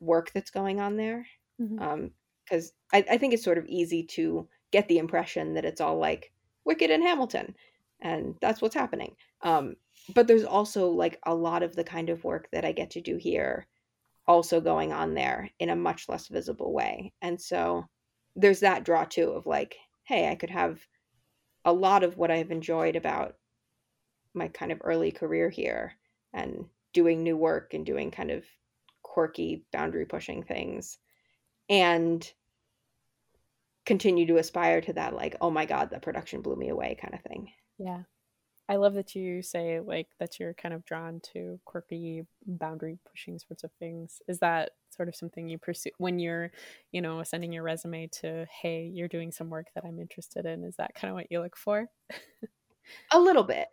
work that's going on there. Mm-hmm. Because I think it's sort of easy to get the impression that it's all like Wicked and Hamilton, and that's what's happening. But there's also like a lot of the kind of work that I get to do here also going on there in a much less visible way. And so there's that draw too of like, hey, I could have a lot of what I've enjoyed about my kind of early career here and doing new work and doing kind of quirky boundary pushing things, and continue to aspire to that, like, oh my God, that production blew me away kind of thing. Yeah. I love that you say like that you're kind of drawn to quirky boundary pushing sorts of things. Is that sort of something you pursue when you're, you know, sending your resume to, hey, you're doing some work that I'm interested in? Is that kind of what you look for? A little bit.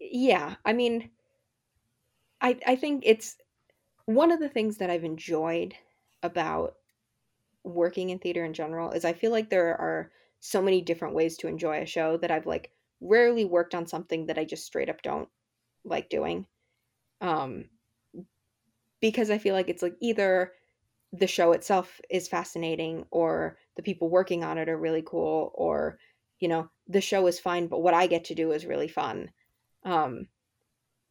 Yeah. I mean, I think it's one of the things that I've enjoyed about working in theater in general is I feel like there are so many different ways to enjoy a show that I've like rarely worked on something that I just straight up don't like doing. Because I feel like it's like either the show itself is fascinating, or the people working on it are really cool, or, you know, the show is fine, but what I get to do is really fun.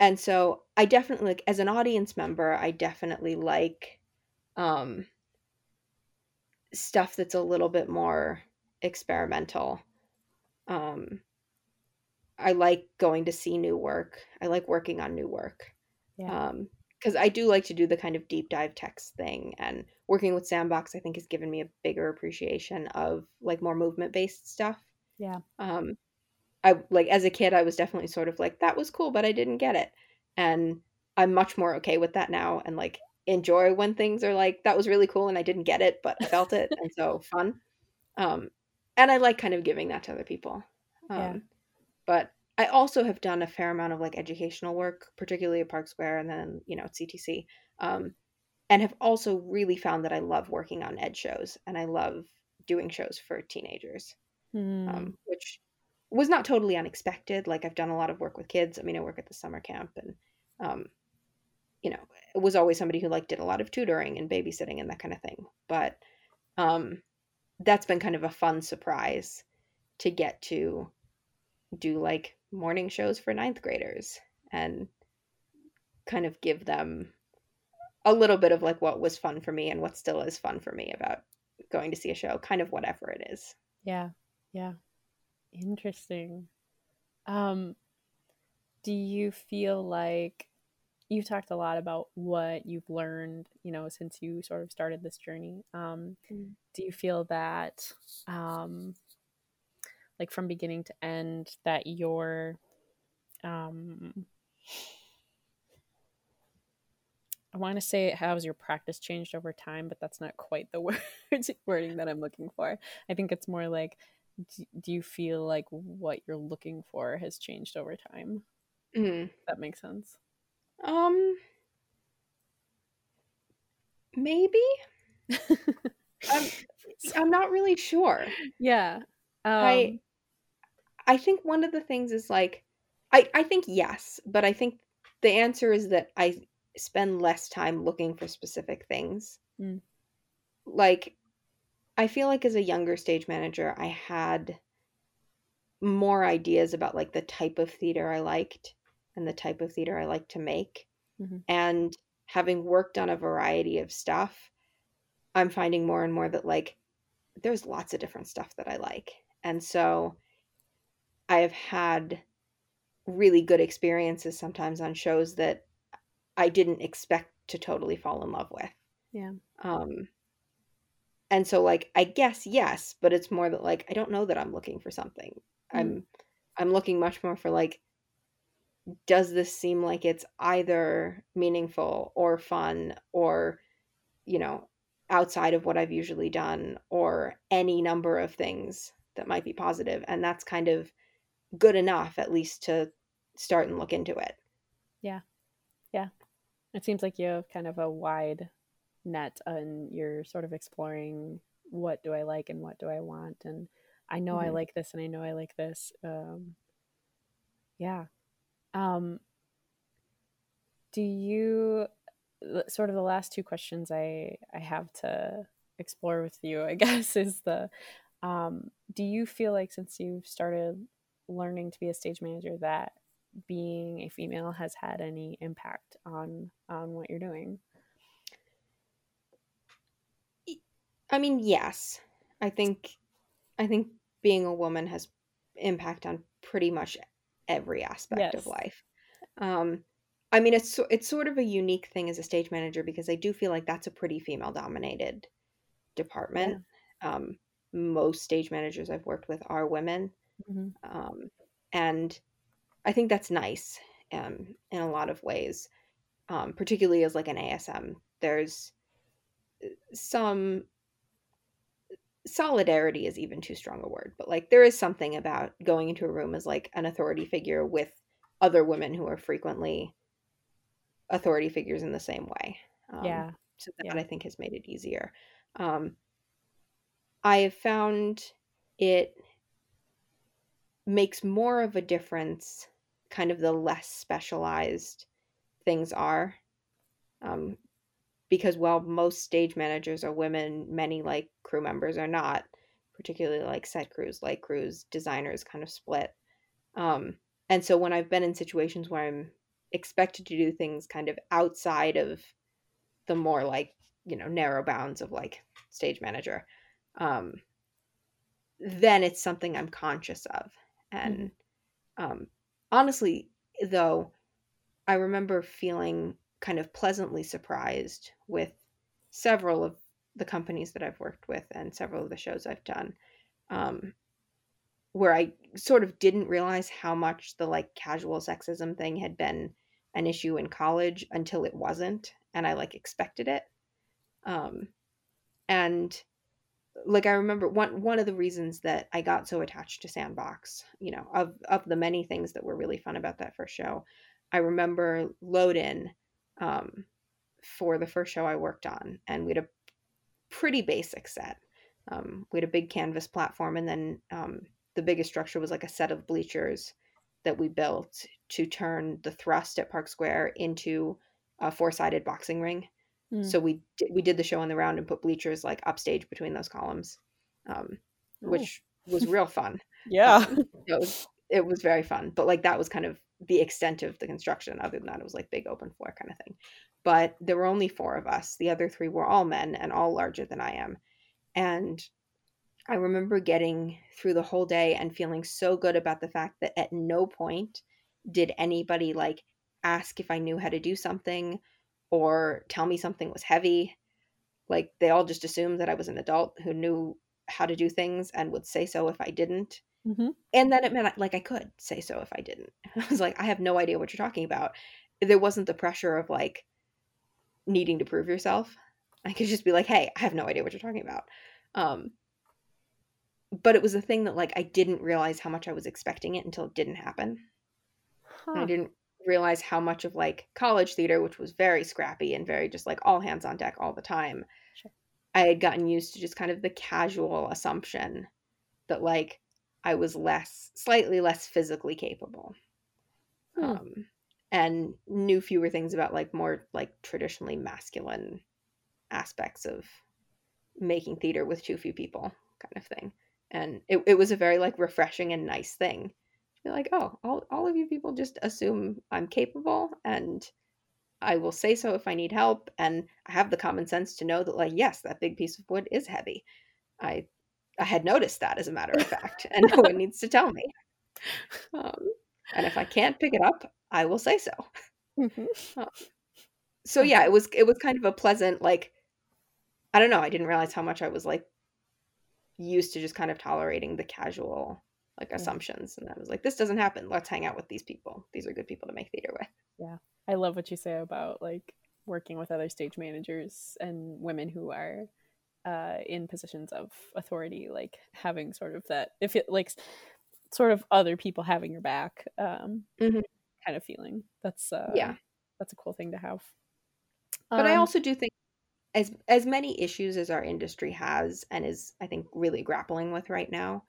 And so I definitely, like, as an audience member, I definitely like stuff that's a little bit more experimental. I like going to see new work. I like working on new work. Yeah. Because I do like to do the kind of deep dive text thing, and working with Sandbox I think has given me a bigger appreciation of like more movement based stuff. Yeah. I like, as a kid I was definitely sort of like, that was cool but I didn't get it, and I'm much more okay with that now, and like enjoy when things are like, that was really cool and I didn't get it but I felt it and so fun. And I like kind of giving that to other people. Yeah. But I also have done a fair amount of like educational work, particularly at Park Square and then, you know, at CTC, and have also really found that I love working on ed shows, and I love doing shows for teenagers, which was not totally unexpected. Like, I've done a lot of work with kids. I mean, I work at the summer camp, and, you know, it was always somebody who like did a lot of tutoring and babysitting and that kind of thing. But, that's been kind of a fun surprise to get to do like morning shows for 9th graders and kind of give them a little bit of like what was fun for me and what still is fun for me about going to see a show, kind of whatever it is. Yeah. Yeah. Interesting. Do you feel like you've talked a lot about what you've learned, you know, since you sort of started this journey? Do you feel that, like from beginning to end, that your, I want to say, how's your practice changed over time, but that's not quite the wording that I'm looking for. I think it's more like, do you feel like what you're looking for has changed over time? If that makes sense. Maybe. I'm not really sure. Yeah. I think one of the things is like, I think yes, but I think the answer is that I spend less time looking for specific things. Like, I feel like as a younger stage manager, I had more ideas about like the type of theater I liked and the type of theater I like to make. And having worked on a variety of stuff, I'm finding more and more that like there's lots of different stuff that I like. And so I have had really good experiences sometimes on shows that I didn't expect to totally fall in love with. Yeah. And so like, I guess yes, but it's more that like, I don't know that I'm looking for something. I'm looking much more for like, does this seem like it's either meaningful or fun or, you know, outside of what I've usually done, or any number of things that might be positive? And that's kind of good enough, at least to start and look into it. Yeah. Yeah. It seems like you have kind of a wide net and you're sort of exploring what do I like and what do I want. And I know I like this and I know I like this. Yeah. Do you, sort of the last two questions I have to explore with you, I guess, is the, do you feel like since you've started learning to be a stage manager that being a female has had any impact on what you're doing? I mean, yes. I think being a woman has impact on pretty much every aspect of life. I mean, it's sort of a unique thing as a stage manager because I do feel like that's a pretty female-dominated department. Yeah. Most stage managers I've worked with are women. Mm-hmm. And I think that's nice in a lot of ways, particularly as like an ASM. There's some solidarity is even too strong a word, but like there is something about going into a room as like an authority figure with other women who are frequently authority figures in the same way. So that I think has made it easier. I have found it makes more of a difference kind of the less specialized things are, because while most stage managers are women, many like crew members are not, particularly like set crews, light crews, designers kind of split. And so when I've been in situations where I'm expected to do things kind of outside of the more like, you know, narrow bounds of like stage manager, then it's something I'm conscious of. And honestly, though, I remember feeling kind of pleasantly surprised with several of the companies that I've worked with and several of the shows I've done, where I sort of didn't realize how much the like casual sexism thing had been an issue in college until it wasn't. And I like expected it. And like, I remember one of the reasons that I got so attached to Sandbox, you know, of the many things that were really fun about that first show, I remember Loden, for the first show I worked on, and we had a pretty basic set. We had a big canvas platform, and then the biggest structure was like a set of bleachers that we built to turn the thrust at Park Square into a 4-sided boxing ring. So we did the show on the round and put bleachers like upstage between those columns, which was real fun. It was very fun, but like that was kind of the extent of the construction. Other than that, it was like big open floor kind of thing. But there were only 4 of us. The other 3 were all men and all larger than I am. And I remember getting through the whole day and feeling so good about the fact that at no point did anybody like ask if I knew how to do something or tell me something was heavy. Like they all just assumed that I was an adult who knew how to do things and would say so if I didn't. Mm-hmm. And then it meant like I could say so if I didn't. I was like, I have no idea what you're talking about. There wasn't the pressure of like needing to prove yourself. I could just be like, hey, I have no idea what you're talking about. But it was a thing that like I didn't realize how much I was expecting it until it didn't happen. And I didn't realize how much of like college theater, which was very scrappy and very just like all hands on deck all the time, I had gotten used to just kind of the casual assumption that like I was slightly less physically capable, and knew fewer things about like more like traditionally masculine aspects of making theater with too few people kind of thing. And it was a very like refreshing and nice thing. You're like, oh, all of you people just assume I'm capable and I will say so if I need help. And I have the common sense to know that like, yes, that big piece of wood is heavy. I had noticed that, as a matter of fact, and no one needs to tell me. And if I can't pick it up, I will say so. Mm-hmm. So yeah, it was kind of a pleasant, like, I don't know. I didn't realize how much I was like used to just kind of tolerating the casual like assumptions. And I was like, this doesn't happen. Let's hang out with these people. These are good people to make theater with. Yeah. I love what you say about like working with other stage managers and women who are in positions of authority, like having sort of that, if it like sort of other people having your back, kind of feeling. That's that's a cool thing to have. But I also do think as many issues as our industry has and is, I think, really grappling with right now,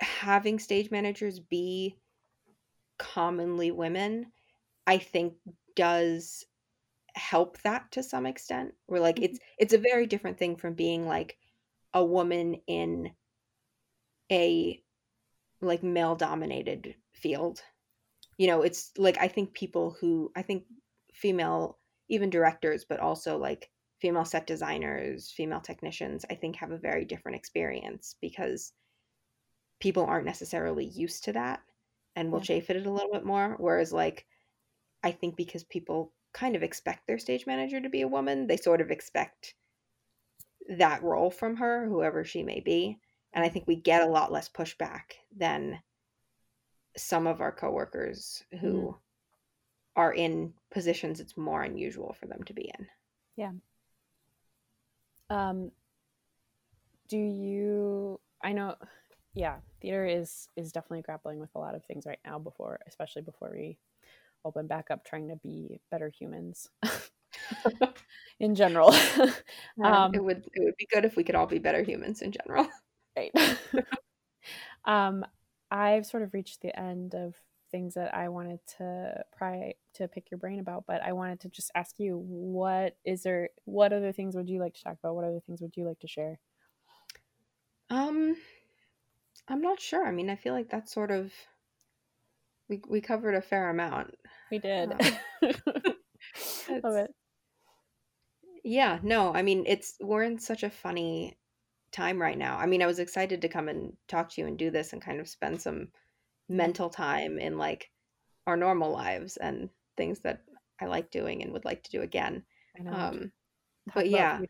having stage managers be commonly women, I think, does help that to some extent. We're like, it's a very different thing from being like a woman in a like male dominated field. You know, it's like, I think people who, I think female, even directors, but also like female set designers, female technicians, I think have a very different experience because people aren't necessarily used to that and will chafe at it a little bit more. Whereas like, I think because people kind of expect their stage manager to be a woman, they sort of expect that role from her, whoever she may be. And I think we get a lot less pushback than some of our coworkers who are in positions it's more unusual for them to be in. Yeah. Theater is definitely grappling with a lot of things right now especially before we open back up, trying to be better humans in general. It would be good if we could all be better humans in general. Right. I've sort of reached the end of things that I wanted to pick your brain about, but I wanted to just ask you, what other things would you like to talk about? What other things would you like to share? I'm not sure. I mean, I feel like that's sort of, we covered a fair amount. We did. Love it. Yeah, no, I mean, we're in such a funny time right now. I mean, I was excited to come and talk to you and do this and kind of spend some mental time in like our normal lives and things that I like doing and would like to do again. I know. But yeah,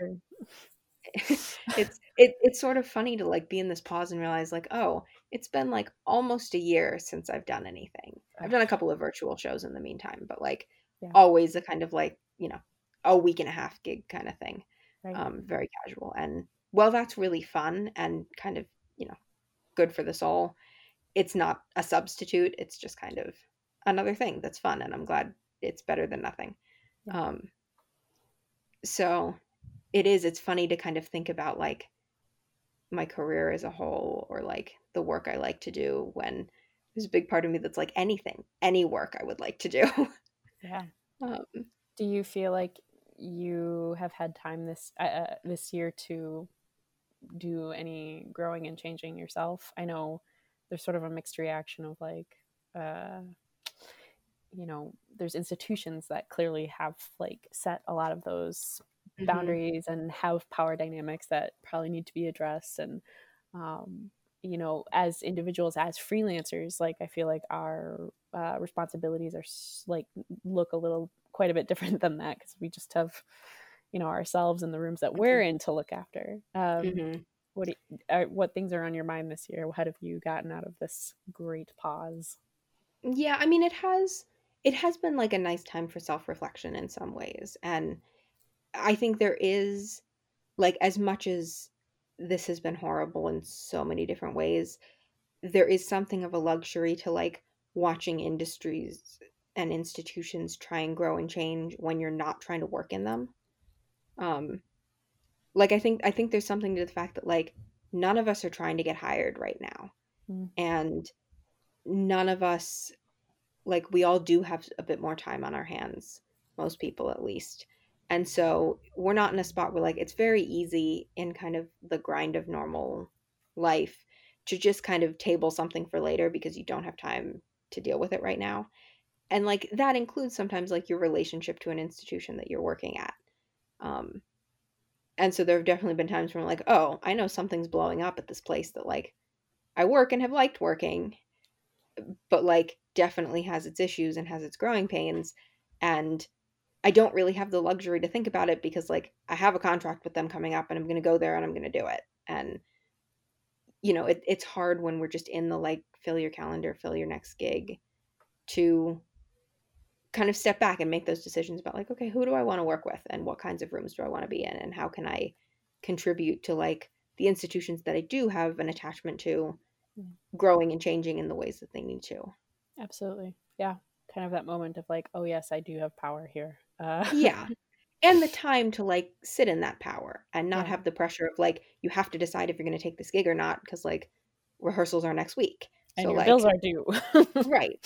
it's sort of funny to like be in this pause and realize like, oh, it's been like almost a year since I've done anything. I've done a couple of virtual shows in the meantime, but like always a kind of like, you know, a week and a half gig kind of thing. Right. Very casual. And while that's really fun and kind of, you know, good for the soul, it's not a substitute. It's just kind of another thing that's fun. And I'm glad it's better than nothing. Yeah. So it's funny to kind of think about like my career as a whole or like the work I like to do when there's a big part of me that's like any work I would like to do. Yeah. Do you feel like you have had time this year to do any growing and changing yourself? I know there's sort of a mixed reaction of like, you know, there's institutions that clearly have like set a lot of those boundaries and have power dynamics that probably need to be addressed. And, you know, as individuals, as freelancers, like I feel like our responsibilities are like look quite a bit different than that because we just have, you know, ourselves and the rooms that we're in to look after. What things are on your mind this year? How have you gotten out of this great pause? Yeah, I mean, it has been like a nice time for self-reflection in some ways. And I think there is like, as much as this has been horrible in so many different ways, there is something of a luxury to like watching industries and institutions try and grow and change when you're not trying to work in them. Like, I think there's something to the fact that like none of us are trying to get hired right now. And none of us, like, we all do have a bit more time on our hands, most people at least. And so we're not in a spot where like, it's very easy in kind of the grind of normal life to just kind of table something for later because you don't have time to deal with it right now. And like, that includes sometimes like your relationship to an institution that you're working at. And so there have definitely been times where I'm like, oh, I know something's blowing up at this place that like I work and have liked working, but like definitely has its issues and has its growing pains. And I don't really have the luxury to think about it because like I have a contract with them coming up and I'm going to go there and I'm going to do it. And, you know, it's hard when we're just in the like fill your calendar, fill your next gig to kind of step back and make those decisions about like, okay, who do I want to work with and what kinds of rooms do I want to be in and how can I contribute to like the institutions that I do have an attachment to growing and changing in the ways that they need to. Absolutely. Yeah. Kind of that moment of like, oh yes, I do have power here. Yeah. And the time to like sit in that power and not have the pressure of like, you have to decide if you're going to take this gig or not, because like rehearsals are next week. And so, your like, bills are due. Right.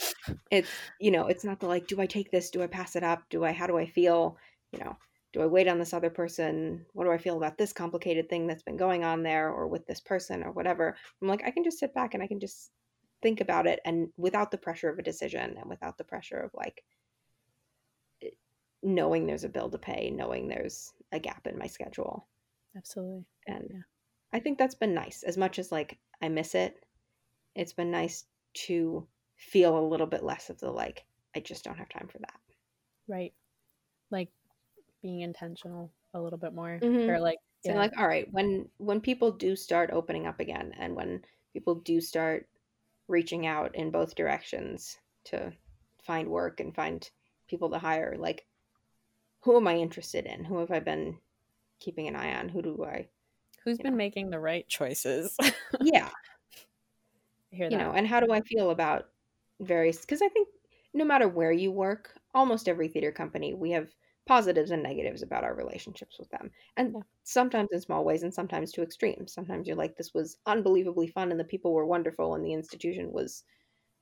It's, you know, it's not the like, do I take this? Do I pass it up? How do I feel? You know, do I wait on this other person? What do I feel about this complicated thing that's been going on there or with this person or whatever? I'm like, I can just sit back and I can just think about it, and without the pressure of a decision and without the pressure of like knowing there's a bill to pay, knowing there's a gap in my schedule. Absolutely. And I think that's been nice. As much as like I miss it, it's been nice to feel a little bit less of the like, I just don't have time for that. Right. Like being intentional a little bit more. Mm-hmm. Or like, yeah. So like, all right, when people do start opening up again, and when people do start reaching out in both directions to find work and find people to hire, like, who am I interested in? Who have I been keeping an eye on? Who's been making the right choices? Yeah. You know, and how do I feel about various, because I think no matter where you work, almost every theater company, we have positives and negatives about our relationships with them. And sometimes in small ways and sometimes to extremes. Sometimes you're like, this was unbelievably fun and the people were wonderful and the institution was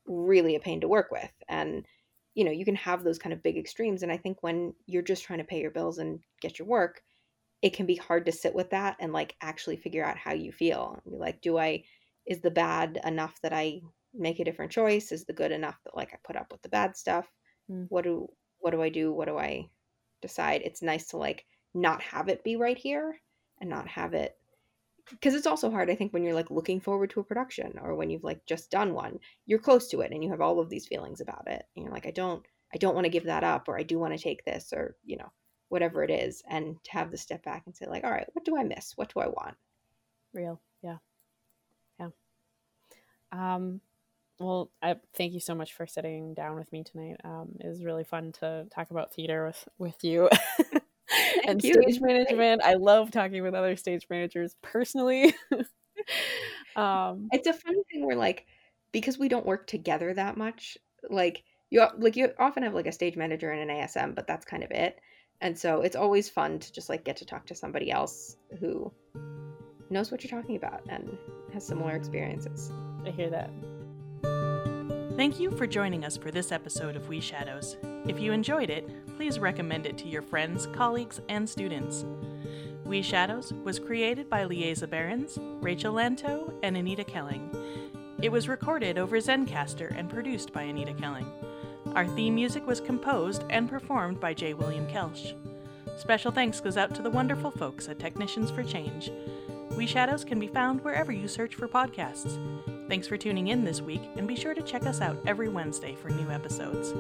really a pain to work with. And, you know, you can have those kind of big extremes. And I think when you're just trying to pay your bills and get your work, it can be hard to sit with that and like actually figure out how you feel. You're like, is the bad enough that I make a different choice? Is the good enough that like I put up with the bad stuff? Mm. What do I do? What do I decide? It's nice to like not have it be right here and not have it, because it's also hard, I think, when you're like looking forward to a production or when you've like just done one, you're close to it and you have all of these feelings about it. And you're like, I don't want to give that up, or I do want to take this, or, you know, whatever it is. And to have the step back and say like, all right, what do I miss? What do I want? Real. Yeah. Well, thank you so much for sitting down with me tonight. It was really fun to talk about theater with you and stage management. I love talking with other stage managers personally. It's a fun thing where like, because we don't work together that much, you often have like a stage manager and an ASM, but that's kind of it. And so it's always fun to just like get to talk to somebody else who knows what you're talking about and has similar experiences. I hear that. Thank you for joining us for this episode of We Shadows. If you enjoyed it, please recommend it to your friends, colleagues, and students. We Shadows was created by Lieza Behrens, Rachel Lanto, and Anita Kelling. It was recorded over Zencastr and produced by Anita Kelling. Our theme music was composed and performed by J. William Kelsch. Special thanks goes out to the wonderful folks at Technicians for Change. We Shadows can be found wherever you search for podcasts. Thanks for tuning in this week, and be sure to check us out every Wednesday for new episodes.